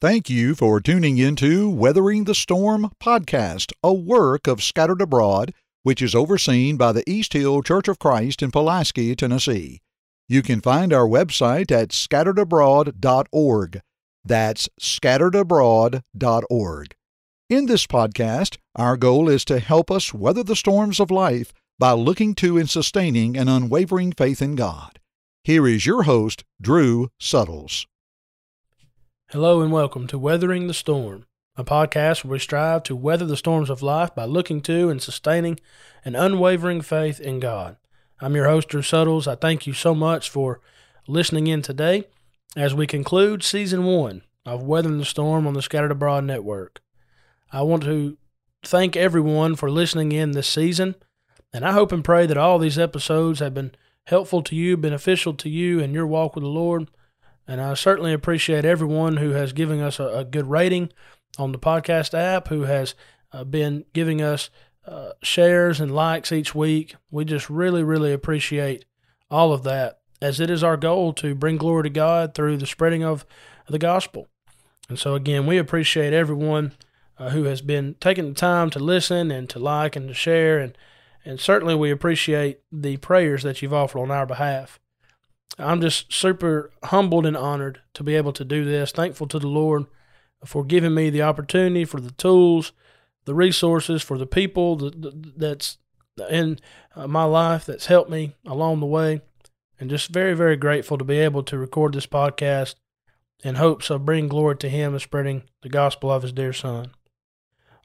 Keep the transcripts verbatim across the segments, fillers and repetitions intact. Thank you for tuning into Weathering the Storm podcast, a work of Scattered Abroad, which is overseen by the East Hill Church of Christ in Pulaski, Tennessee. You can find our website at scattered abroad dot org. That's scattered abroad dot org. In this podcast, our goal is to help us weather the storms of life by looking to and sustaining an unwavering faith in God. Here is your host, Drew Suttles. Hello and welcome to Weathering the Storm, a podcast where we strive to weather the storms of life by looking to and sustaining an unwavering faith in God. I'm your host, Drew Suttles. I thank you so much for listening in today as we conclude Season one of Weathering the Storm on the Scattered Abroad Network. I want to thank everyone for listening in this season, and I hope and pray that all these episodes have been helpful to you, beneficial to you in your walk with the Lord. And I certainly appreciate everyone who has given us a, a good rating on the podcast app, who has uh, been giving us uh, shares and likes each week. We just really, really appreciate all of that, as it is our goal to bring glory to God through the spreading of the gospel. And so, again, we appreciate everyone uh, who has been taking the time to listen and to like and to share. And, and certainly we appreciate the prayers that you've offered on our behalf. I'm just super humbled and honored to be able to do this. Thankful to the Lord for giving me the opportunity, for the tools, the resources, for the people that's in my life that's helped me along the way. And just very, very grateful to be able to record this podcast in hopes of bringing glory to Him and spreading the gospel of His dear Son.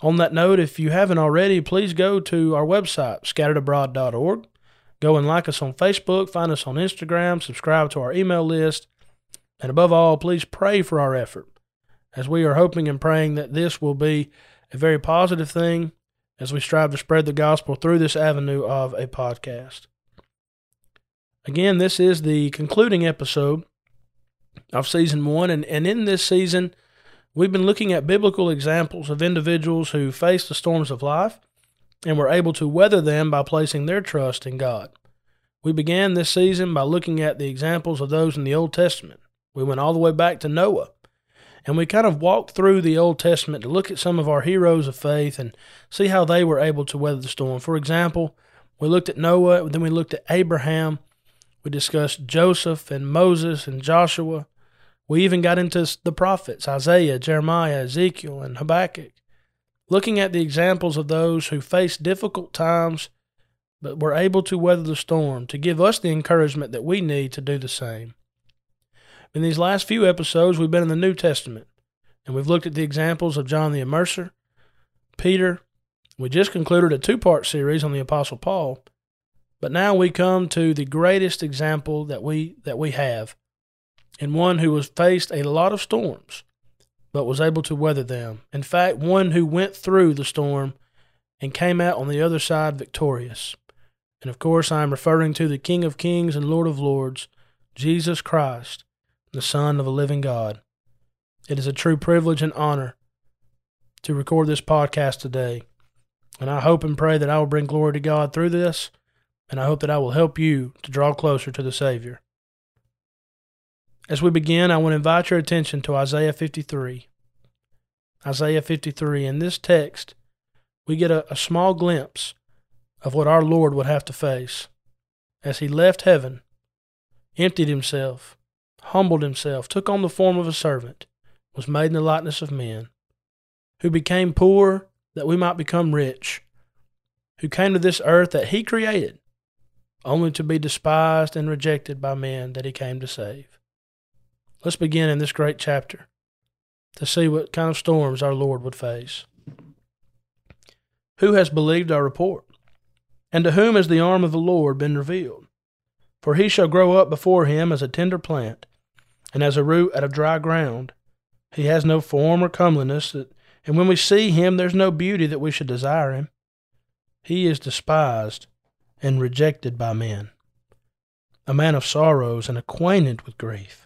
On that note, if you haven't already, please go to our website, scattered abroad dot org. Go and like us on Facebook, find us on Instagram, subscribe to our email list, and above all, please pray for our effort, as we are hoping and praying that this will be a very positive thing as we strive to spread the gospel through this avenue of a podcast. Again, this is the concluding episode of Season one, and, and in this season, we've been looking at biblical examples of individuals who face the storms of life and were able to weather them by placing their trust in God. We began this season by looking at the examples of those in the Old Testament. We went all the way back to Noah, and we kind of walked through the Old Testament to look at some of our heroes of faith and see how they were able to weather the storm. For example, we looked at Noah, then we looked at Abraham. We discussed Joseph and Moses and Joshua. We even got into the prophets, Isaiah, Jeremiah, Ezekiel, and Habakkuk. Looking at the examples of those who faced difficult times but were able to weather the storm to give us the encouragement that we need to do the same. In these last few episodes, we've been in the New Testament, and we've looked at the examples of John the Immerser, Peter. We just concluded a two-part series on the Apostle Paul, but now we come to the greatest example that we, that we have, and one who has faced a lot of storms, but was able to weather them. In fact, one who went through the storm and came out on the other side victorious. And of course, I am referring to the King of Kings and Lord of Lords, Jesus Christ, the Son of a living God. It is a true privilege and honor to record this podcast today. And I hope and pray that I will bring glory to God through this, and I hope that I will help you to draw closer to the Savior. As we begin, I want to invite your attention to Isaiah fifty-three. Isaiah fifty-three, in this text, we get a, a small glimpse of what our Lord would have to face as He left heaven, emptied Himself, humbled Himself, took on the form of a servant, was made in the likeness of men, who became poor that we might become rich, who came to this earth that He created, only to be despised and rejected by men that He came to save. Let's begin in this great chapter to see what kind of storms our Lord would face. Who has believed our report? And to whom has the arm of the Lord been revealed? For He shall grow up before Him as a tender plant, and as a root out of dry ground. He has no form or comeliness, that, and when we see Him, there's no beauty that we should desire Him. He is despised and rejected by men, a man of sorrows and acquainted with grief.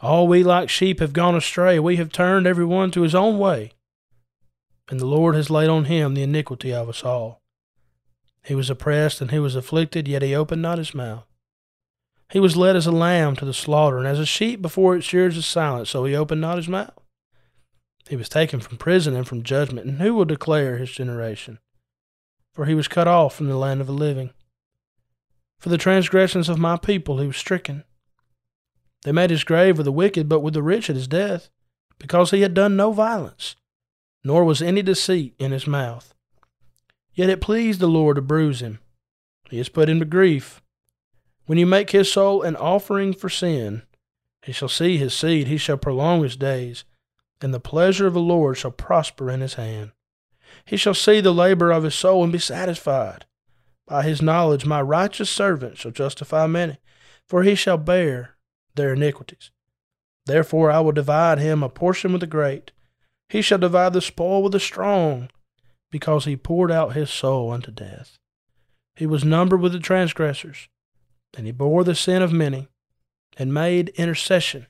All we like sheep have gone astray. We have turned every one to his own way, and the Lord has laid on him the iniquity of us all. He was oppressed and he was afflicted, yet he opened not his mouth. He was led as a lamb to the slaughter, and as a sheep before its shears is silent, so he opened not his mouth. He was taken from prison and from judgment, and who will declare his generation? For he was cut off from the land of the living. For the transgressions of my people he was stricken. They made his grave with the wicked, but with the rich at his death, because he had done no violence, nor was any deceit in his mouth. Yet it pleased the Lord to bruise him. He has put him to grief. When you make his soul an offering for sin, he shall see his seed, he shall prolong his days, and the pleasure of the Lord shall prosper in his hand. He shall see the labor of his soul and be satisfied. By his knowledge my righteous servant shall justify many, for he shall bear their iniquities. Therefore I will divide him a portion with the great. He shall divide the spoil with the strong, because he poured out his soul unto death. He was numbered with the transgressors, and he bore the sin of many, and made intercession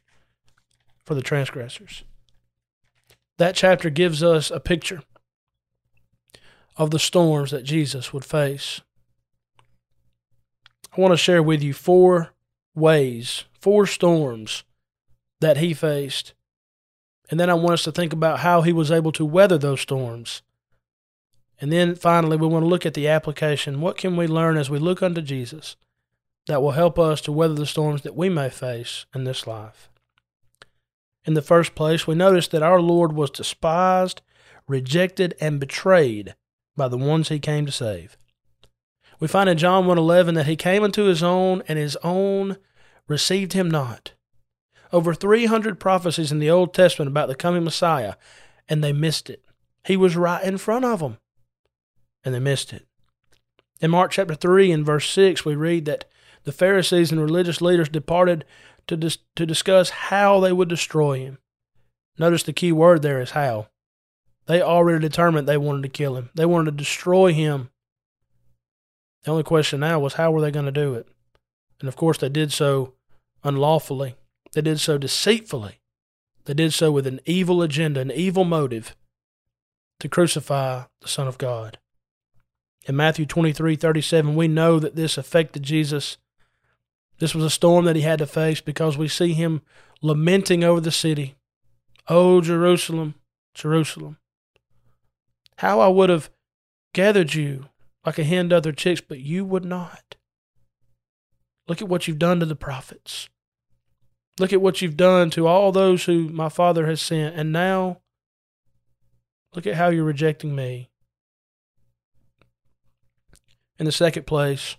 for the transgressors. That chapter gives us a picture of the storms that Jesus would face. I want to share with you four ways, four storms that he faced. And then I want us to think about how he was able to weather those storms. And then finally, we want to look at the application. What can we learn as we look unto Jesus that will help us to weather the storms that we may face in this life? In the first place, we notice that our Lord was despised, rejected, and betrayed by the ones he came to save. We find in John one eleven that he came unto his own, and his own received him not. Over three hundred prophecies in the Old Testament about the coming Messiah, and they missed it. He was right in front of them, and they missed it. In Mark chapter three and verse six, we read that the Pharisees and religious leaders departed to, dis- to discuss how they would destroy him. Notice the key word there is how. They already determined they wanted to kill him. They wanted to destroy him. The only question now was how were they going to do it? And of course they did so unlawfully. They did so deceitfully. They did so with an evil agenda, an evil motive to crucify the Son of God. In Matthew twenty-three thirty-seven, we know that this affected Jesus. This was a storm that he had to face because we see him lamenting over the city. "Oh, Jerusalem, Jerusalem. How I would have gathered you like a hen doth her chicks, but you would not. Look at what you've done to the prophets. Look at what you've done to all those who my Father has sent. And now, look at how you're rejecting me." In the second place,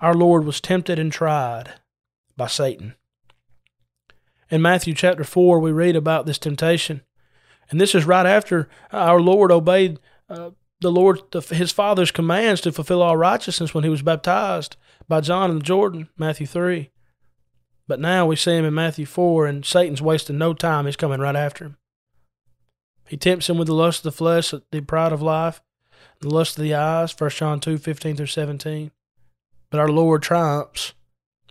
our Lord was tempted and tried by Satan. In Matthew chapter four, we read about this temptation. And this is right after our Lord obeyed uh, the Lord, the, his Father's commands to fulfill all righteousness when he was baptized by John in the Jordan, Matthew three. But now we see him in Matthew four, and Satan's wasting no time. He's coming right after him. He tempts him with the lust of the flesh, the pride of life, the lust of the eyes, First John two fifteen through seventeen. But our Lord triumphs,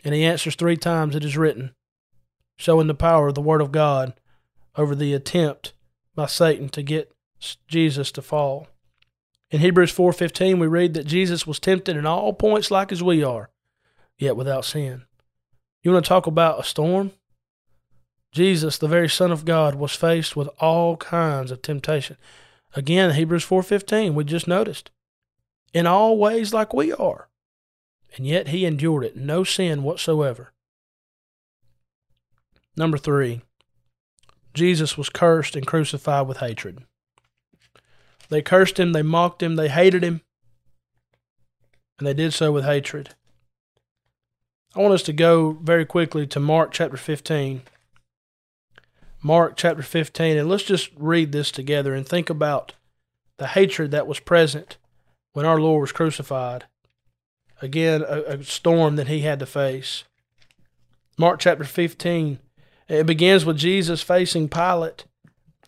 and he answers three times, "It is written," showing the power of the Word of God over the attempt by Satan to get Jesus to fall. In Hebrews four fifteen, we read that Jesus was tempted in all points like as we are, yet without sin. You want to talk about a storm? Jesus, the very Son of God, was faced with all kinds of temptation. Again, Hebrews four fifteen, we just noticed, in all ways like we are, and yet he endured it, no sin whatsoever. Number three, Jesus was cursed and crucified with hatred. They cursed him, they mocked him, they hated him, and they did so with hatred. I want us to go very quickly to Mark chapter fifteen. Mark chapter fifteen, and let's just read this together and think about the hatred that was present when our Lord was crucified. Again, a, a storm that he had to face. Mark chapter fifteen, it begins with Jesus facing Pilate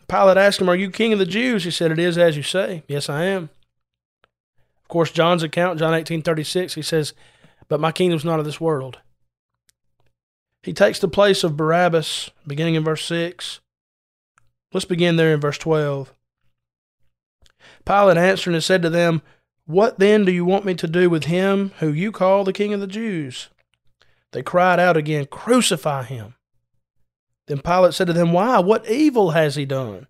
Pilate asked him, "Are you king of the Jews?" He said, "It is as you say. Yes, I am." Of course, John's account, John eighteen thirty-six, he says, "But my kingdom's not of this world." He takes the place of Barabbas, beginning in verse six. Let's begin there in verse twelve. Pilate answered and said to them, "What then do you want me to do with him who you call the King of the Jews?" They cried out again, "Crucify him." Then Pilate said to them, "Why? What evil has he done?"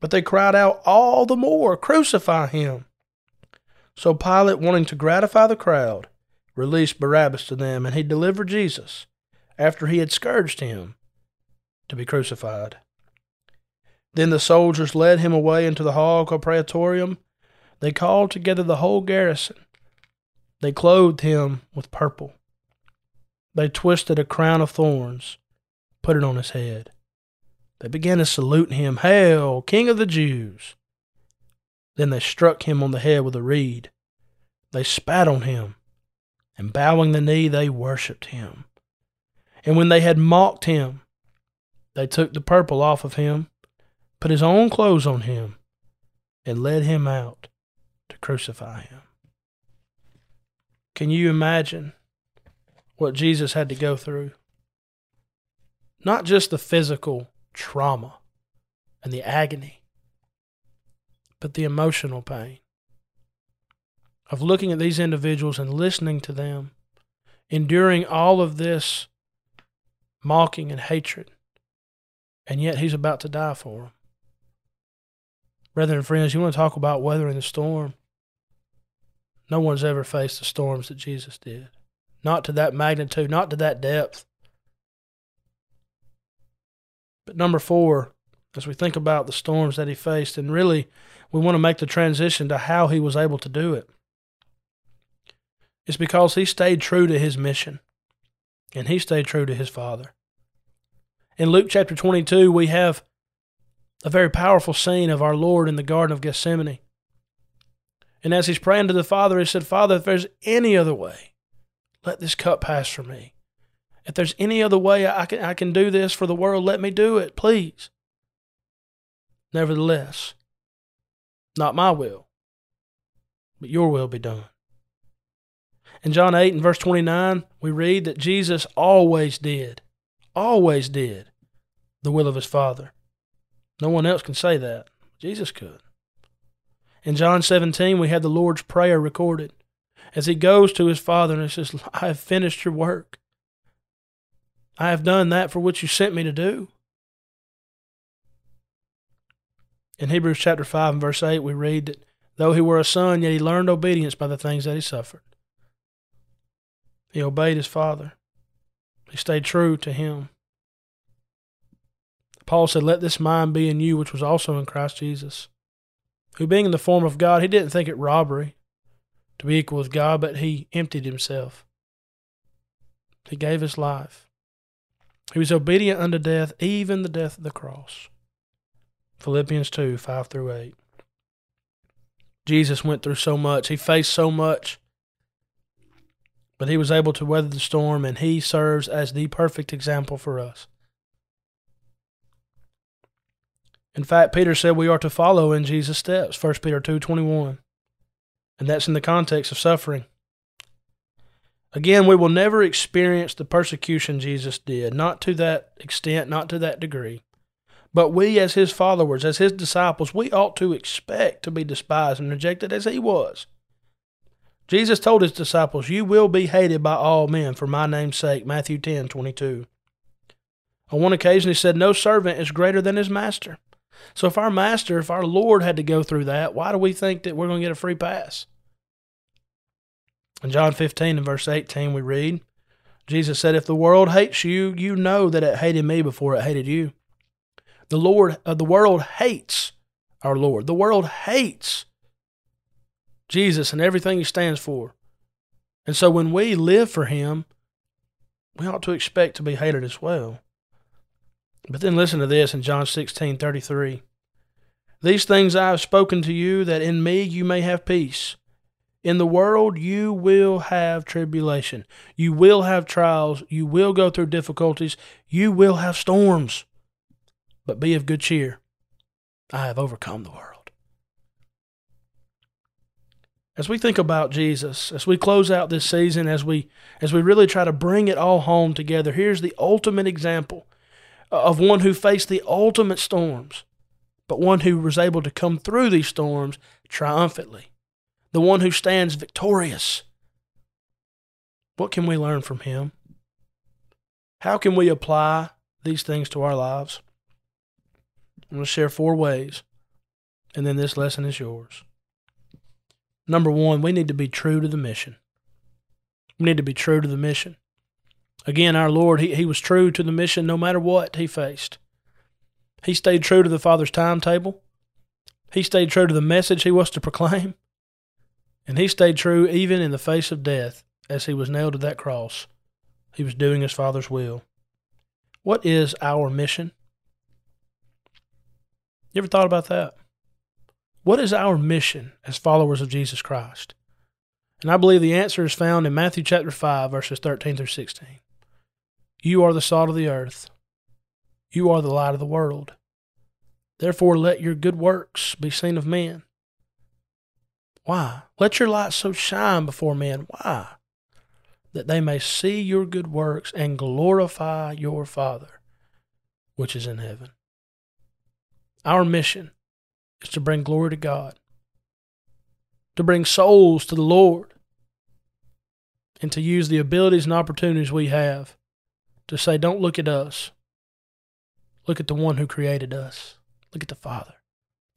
But they cried out all the more, "Crucify him." So Pilate, wanting to gratify the crowd, released Barabbas to them, and he delivered Jesus, after he had scourged him, to be crucified. Then the soldiers led him away into the hall called Praetorium. They called together the whole garrison. They clothed him with purple. They twisted a crown of thorns, put it on his head. They began to salute him, "Hail, King of the Jews!" Then they struck him on the head with a reed. They spat on him, and bowing the knee, they worshipped him. And when they had mocked him, they took the purple off of him, put his own clothes on him, and led him out to crucify him. Can you imagine what Jesus had to go through? Not just the physical trauma and the agony, but the emotional pain of looking at these individuals and listening to them, enduring all of this mocking and hatred, and yet he's about to die for them. Brethren and friends, you want to talk about weathering the storm? No one's ever faced the storms that Jesus did. Not to that magnitude, not to that depth. But number four, as we think about the storms that he faced, and really we want to make the transition to how he was able to do it, it's because he stayed true to his mission. And he stayed true to his Father. In Luke chapter twenty-two, we have a very powerful scene of our Lord in the Garden of Gethsemane. And as he's praying to the Father, he said, "Father, if there's any other way, let this cup pass from me. If there's any other way I can, I can do this for the world, let me do it, please. Nevertheless, not my will, but your will be done." In John eight and verse twenty-nine, we read that Jesus always did, always did the will of his Father. No one else can say that. Jesus could. In John seventeen, we had the Lord's Prayer recorded as he goes to his Father and he says, "I have finished your work. I have done that for which you sent me to do." In Hebrews chapter five and verse eight, we read that though he were a son, yet he learned obedience by the things that he suffered. He obeyed his Father. He stayed true to him. Paul said, "Let this mind be in you, which was also in Christ Jesus, who being in the form of God," he didn't think it robbery to be equal with God, but he emptied himself. He gave his life. He was obedient unto death, even the death of the cross. Philippians two, five through eight. Jesus went through so much. He faced so much. But he was able to weather the storm, and he serves as the perfect example for us. In fact, Peter said we are to follow in Jesus' steps, First Peter two twenty-one. And that's in the context of suffering. Again, we will never experience the persecution Jesus did, not to that extent, not to that degree. But we as his followers, as his disciples, we ought to expect to be despised and rejected as he was. Jesus told his disciples, "You will be hated by all men for my name's sake," Matthew ten twenty two. On one occasion he said, "No servant is greater than his master." So if our master, if our Lord had to go through that, why do we think that we're going to get a free pass? In John fifteen and verse eighteen we read, Jesus said, "If the world hates you, you know that it hated me before it hated you." The Lord, uh, the world hates our Lord. The world hates Jesus and everything he stands for. And so when we live for him, we ought to expect to be hated as well. But then listen to this in John sixteen thirty-three. "These things I have spoken to you, that in me you may have peace. In the world you will have tribulation." You will have trials. You will go through difficulties. You will have storms. "But be of good cheer. I have overcome the world. As we think about Jesus, as we close out this season, as we as we really try to bring it all home together, here's the ultimate example of one who faced the ultimate storms, but one who was able to come through these storms triumphantly, the one who stands victorious. What can we learn from him? How can we apply these things to our lives? I'm going to share four ways, and then this lesson is yours. Number one, we need to be true to the mission. We need to be true to the mission. Again, our Lord, he, he was true to the mission no matter what he faced. He stayed true to the Father's timetable. He stayed true to the message he was to proclaim. And he stayed true even in the face of death as he was nailed to that cross. He was doing his Father's will. What is our mission? You ever thought about that? What is our mission as followers of Jesus Christ? And I believe the answer is found in Matthew chapter five, verses thirteen through sixteen. You are the salt of the earth. You are the light of the world. Therefore, let your good works be seen of men. Why? Let your light so shine before men. Why? That they may see your good works and glorify your Father, which is in heaven. Our mission is to bring glory to God, to bring souls to the Lord, and to use the abilities and opportunities we have to say, don't look at us. Look at the one who created us. Look at the Father.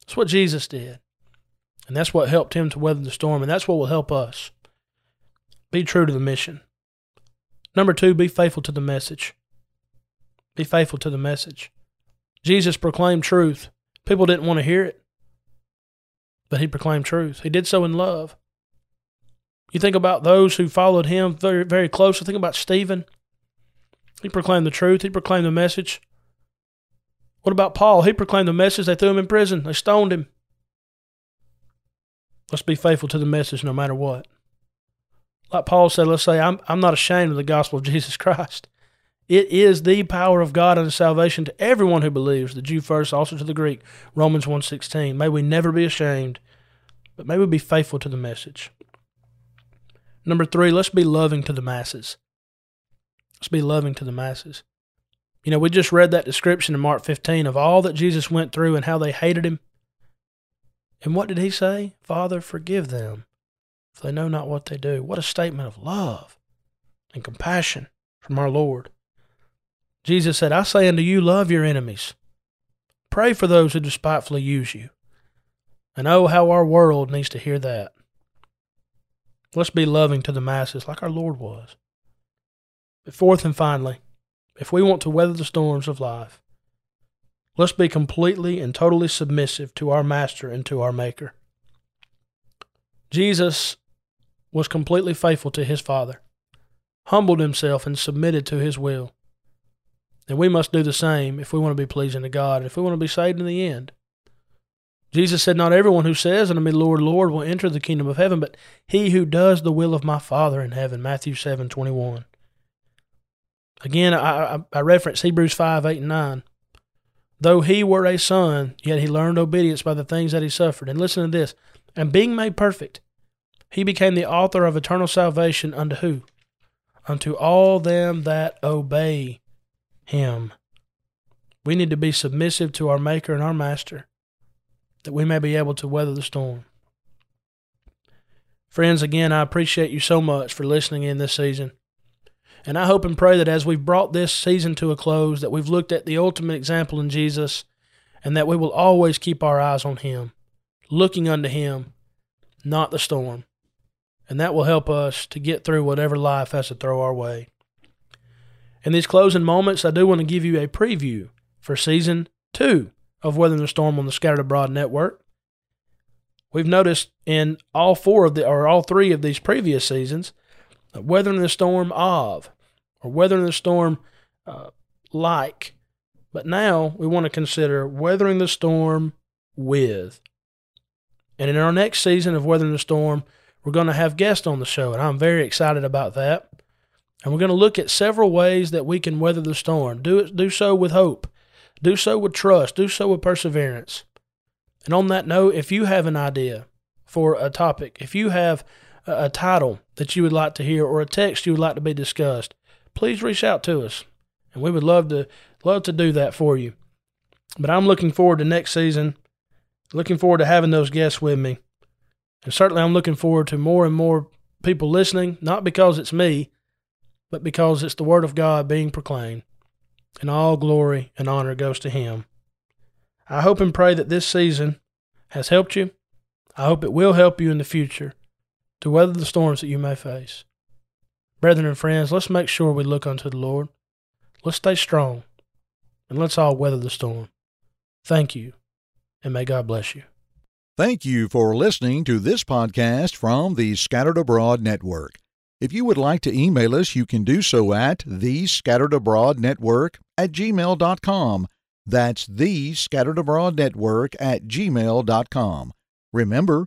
That's what Jesus did. And that's what helped him to weather the storm, and that's what will help us. Be true to the mission. Number two, be faithful to the message. Be faithful to the message. Jesus proclaimed truth. People didn't want to hear it, but he proclaimed truth. He did so in love. You think about those who followed him very, very closely. Think about Stephen. He proclaimed the truth. He proclaimed the message. What about Paul? He proclaimed the message. They threw him in prison. They stoned him. Let's be faithful to the message no matter what. Like Paul said, let's say, I'm, I'm not ashamed of the gospel of Jesus Christ. It is the power of God unto salvation to everyone who believes, the Jew first, also to the Greek. Romans one sixteen. May we never be ashamed, but may we be faithful to the message. Number three, let's be loving to the masses. Let's be loving to the masses. You know, we just read that description in Mark fifteen of all that Jesus went through and how they hated him. And what did he say? Father, forgive them, for they know not what they do. What a statement of love and compassion from our Lord. Jesus said, I say unto you, love your enemies. Pray for those who despitefully use you. And oh, how our world needs to hear that. Let's be loving to the masses like our Lord was. But fourth and finally, if we want to weather the storms of life, let's be completely and totally submissive to our Master and to our Maker. Jesus was completely faithful to his Father, humbled himself, and submitted to his will. And we must do the same if we want to be pleasing to God, and if we want to be saved in the end. Jesus said, not everyone who says unto me, Lord, Lord, will enter the kingdom of heaven, but he who does the will of my Father in heaven. Matthew seven twenty one. Again, I, I, I reference Hebrews five, eight, and nine. Though he were a son, yet he learned obedience by the things that he suffered. And listen to this. And being made perfect, he became the author of eternal salvation unto who? Unto all them that obey him. We need to be submissive to our Maker and our Master, that we may be able to weather the storm. Friends, again, I appreciate you so much for listening in this season. And I hope and pray that as we've brought this season to a close, that we've looked at the ultimate example in Jesus, and that we will always keep our eyes on him, looking unto him, not the storm. And that will help us to get through whatever life has to throw our way. In these closing moments, I do want to give you a preview for Season two of Weathering the Storm on the Scattered Abroad Network. We've noticed in all four of the, or all three of these previous seasons, that weathering the storm of, or weathering the storm uh, like. But now we want to consider weathering the storm with. And in our next season of Weathering the Storm, we're going to have guests on the show, and I'm very excited about that. And we're going to look at several ways that we can weather the storm. Do it, do so with hope. Do so with trust. Do so with perseverance. And on that note, if you have an idea for a topic, if you have a title that you would like to hear or a text you would like to be discussed, please reach out to us. And we would love to love to do that for you. But I'm looking forward to next season, looking forward to having those guests with me. And certainly I'm looking forward to more and more people listening, not because it's me, but because it's the Word of God being proclaimed. And all glory and honor goes to Him. I hope and pray that this season has helped you. I hope it will help you in the future to weather the storms that you may face. Brethren and friends, let's make sure we look unto the Lord. Let's stay strong, and let's all weather the storm. Thank you, and may God bless you. Thank you for listening to this podcast from the Scattered Abroad Network. If you would like to email us, you can do so at the scattered abroad network at gmail dot com. That's the scattered abroad network at gmail dot com. Remember,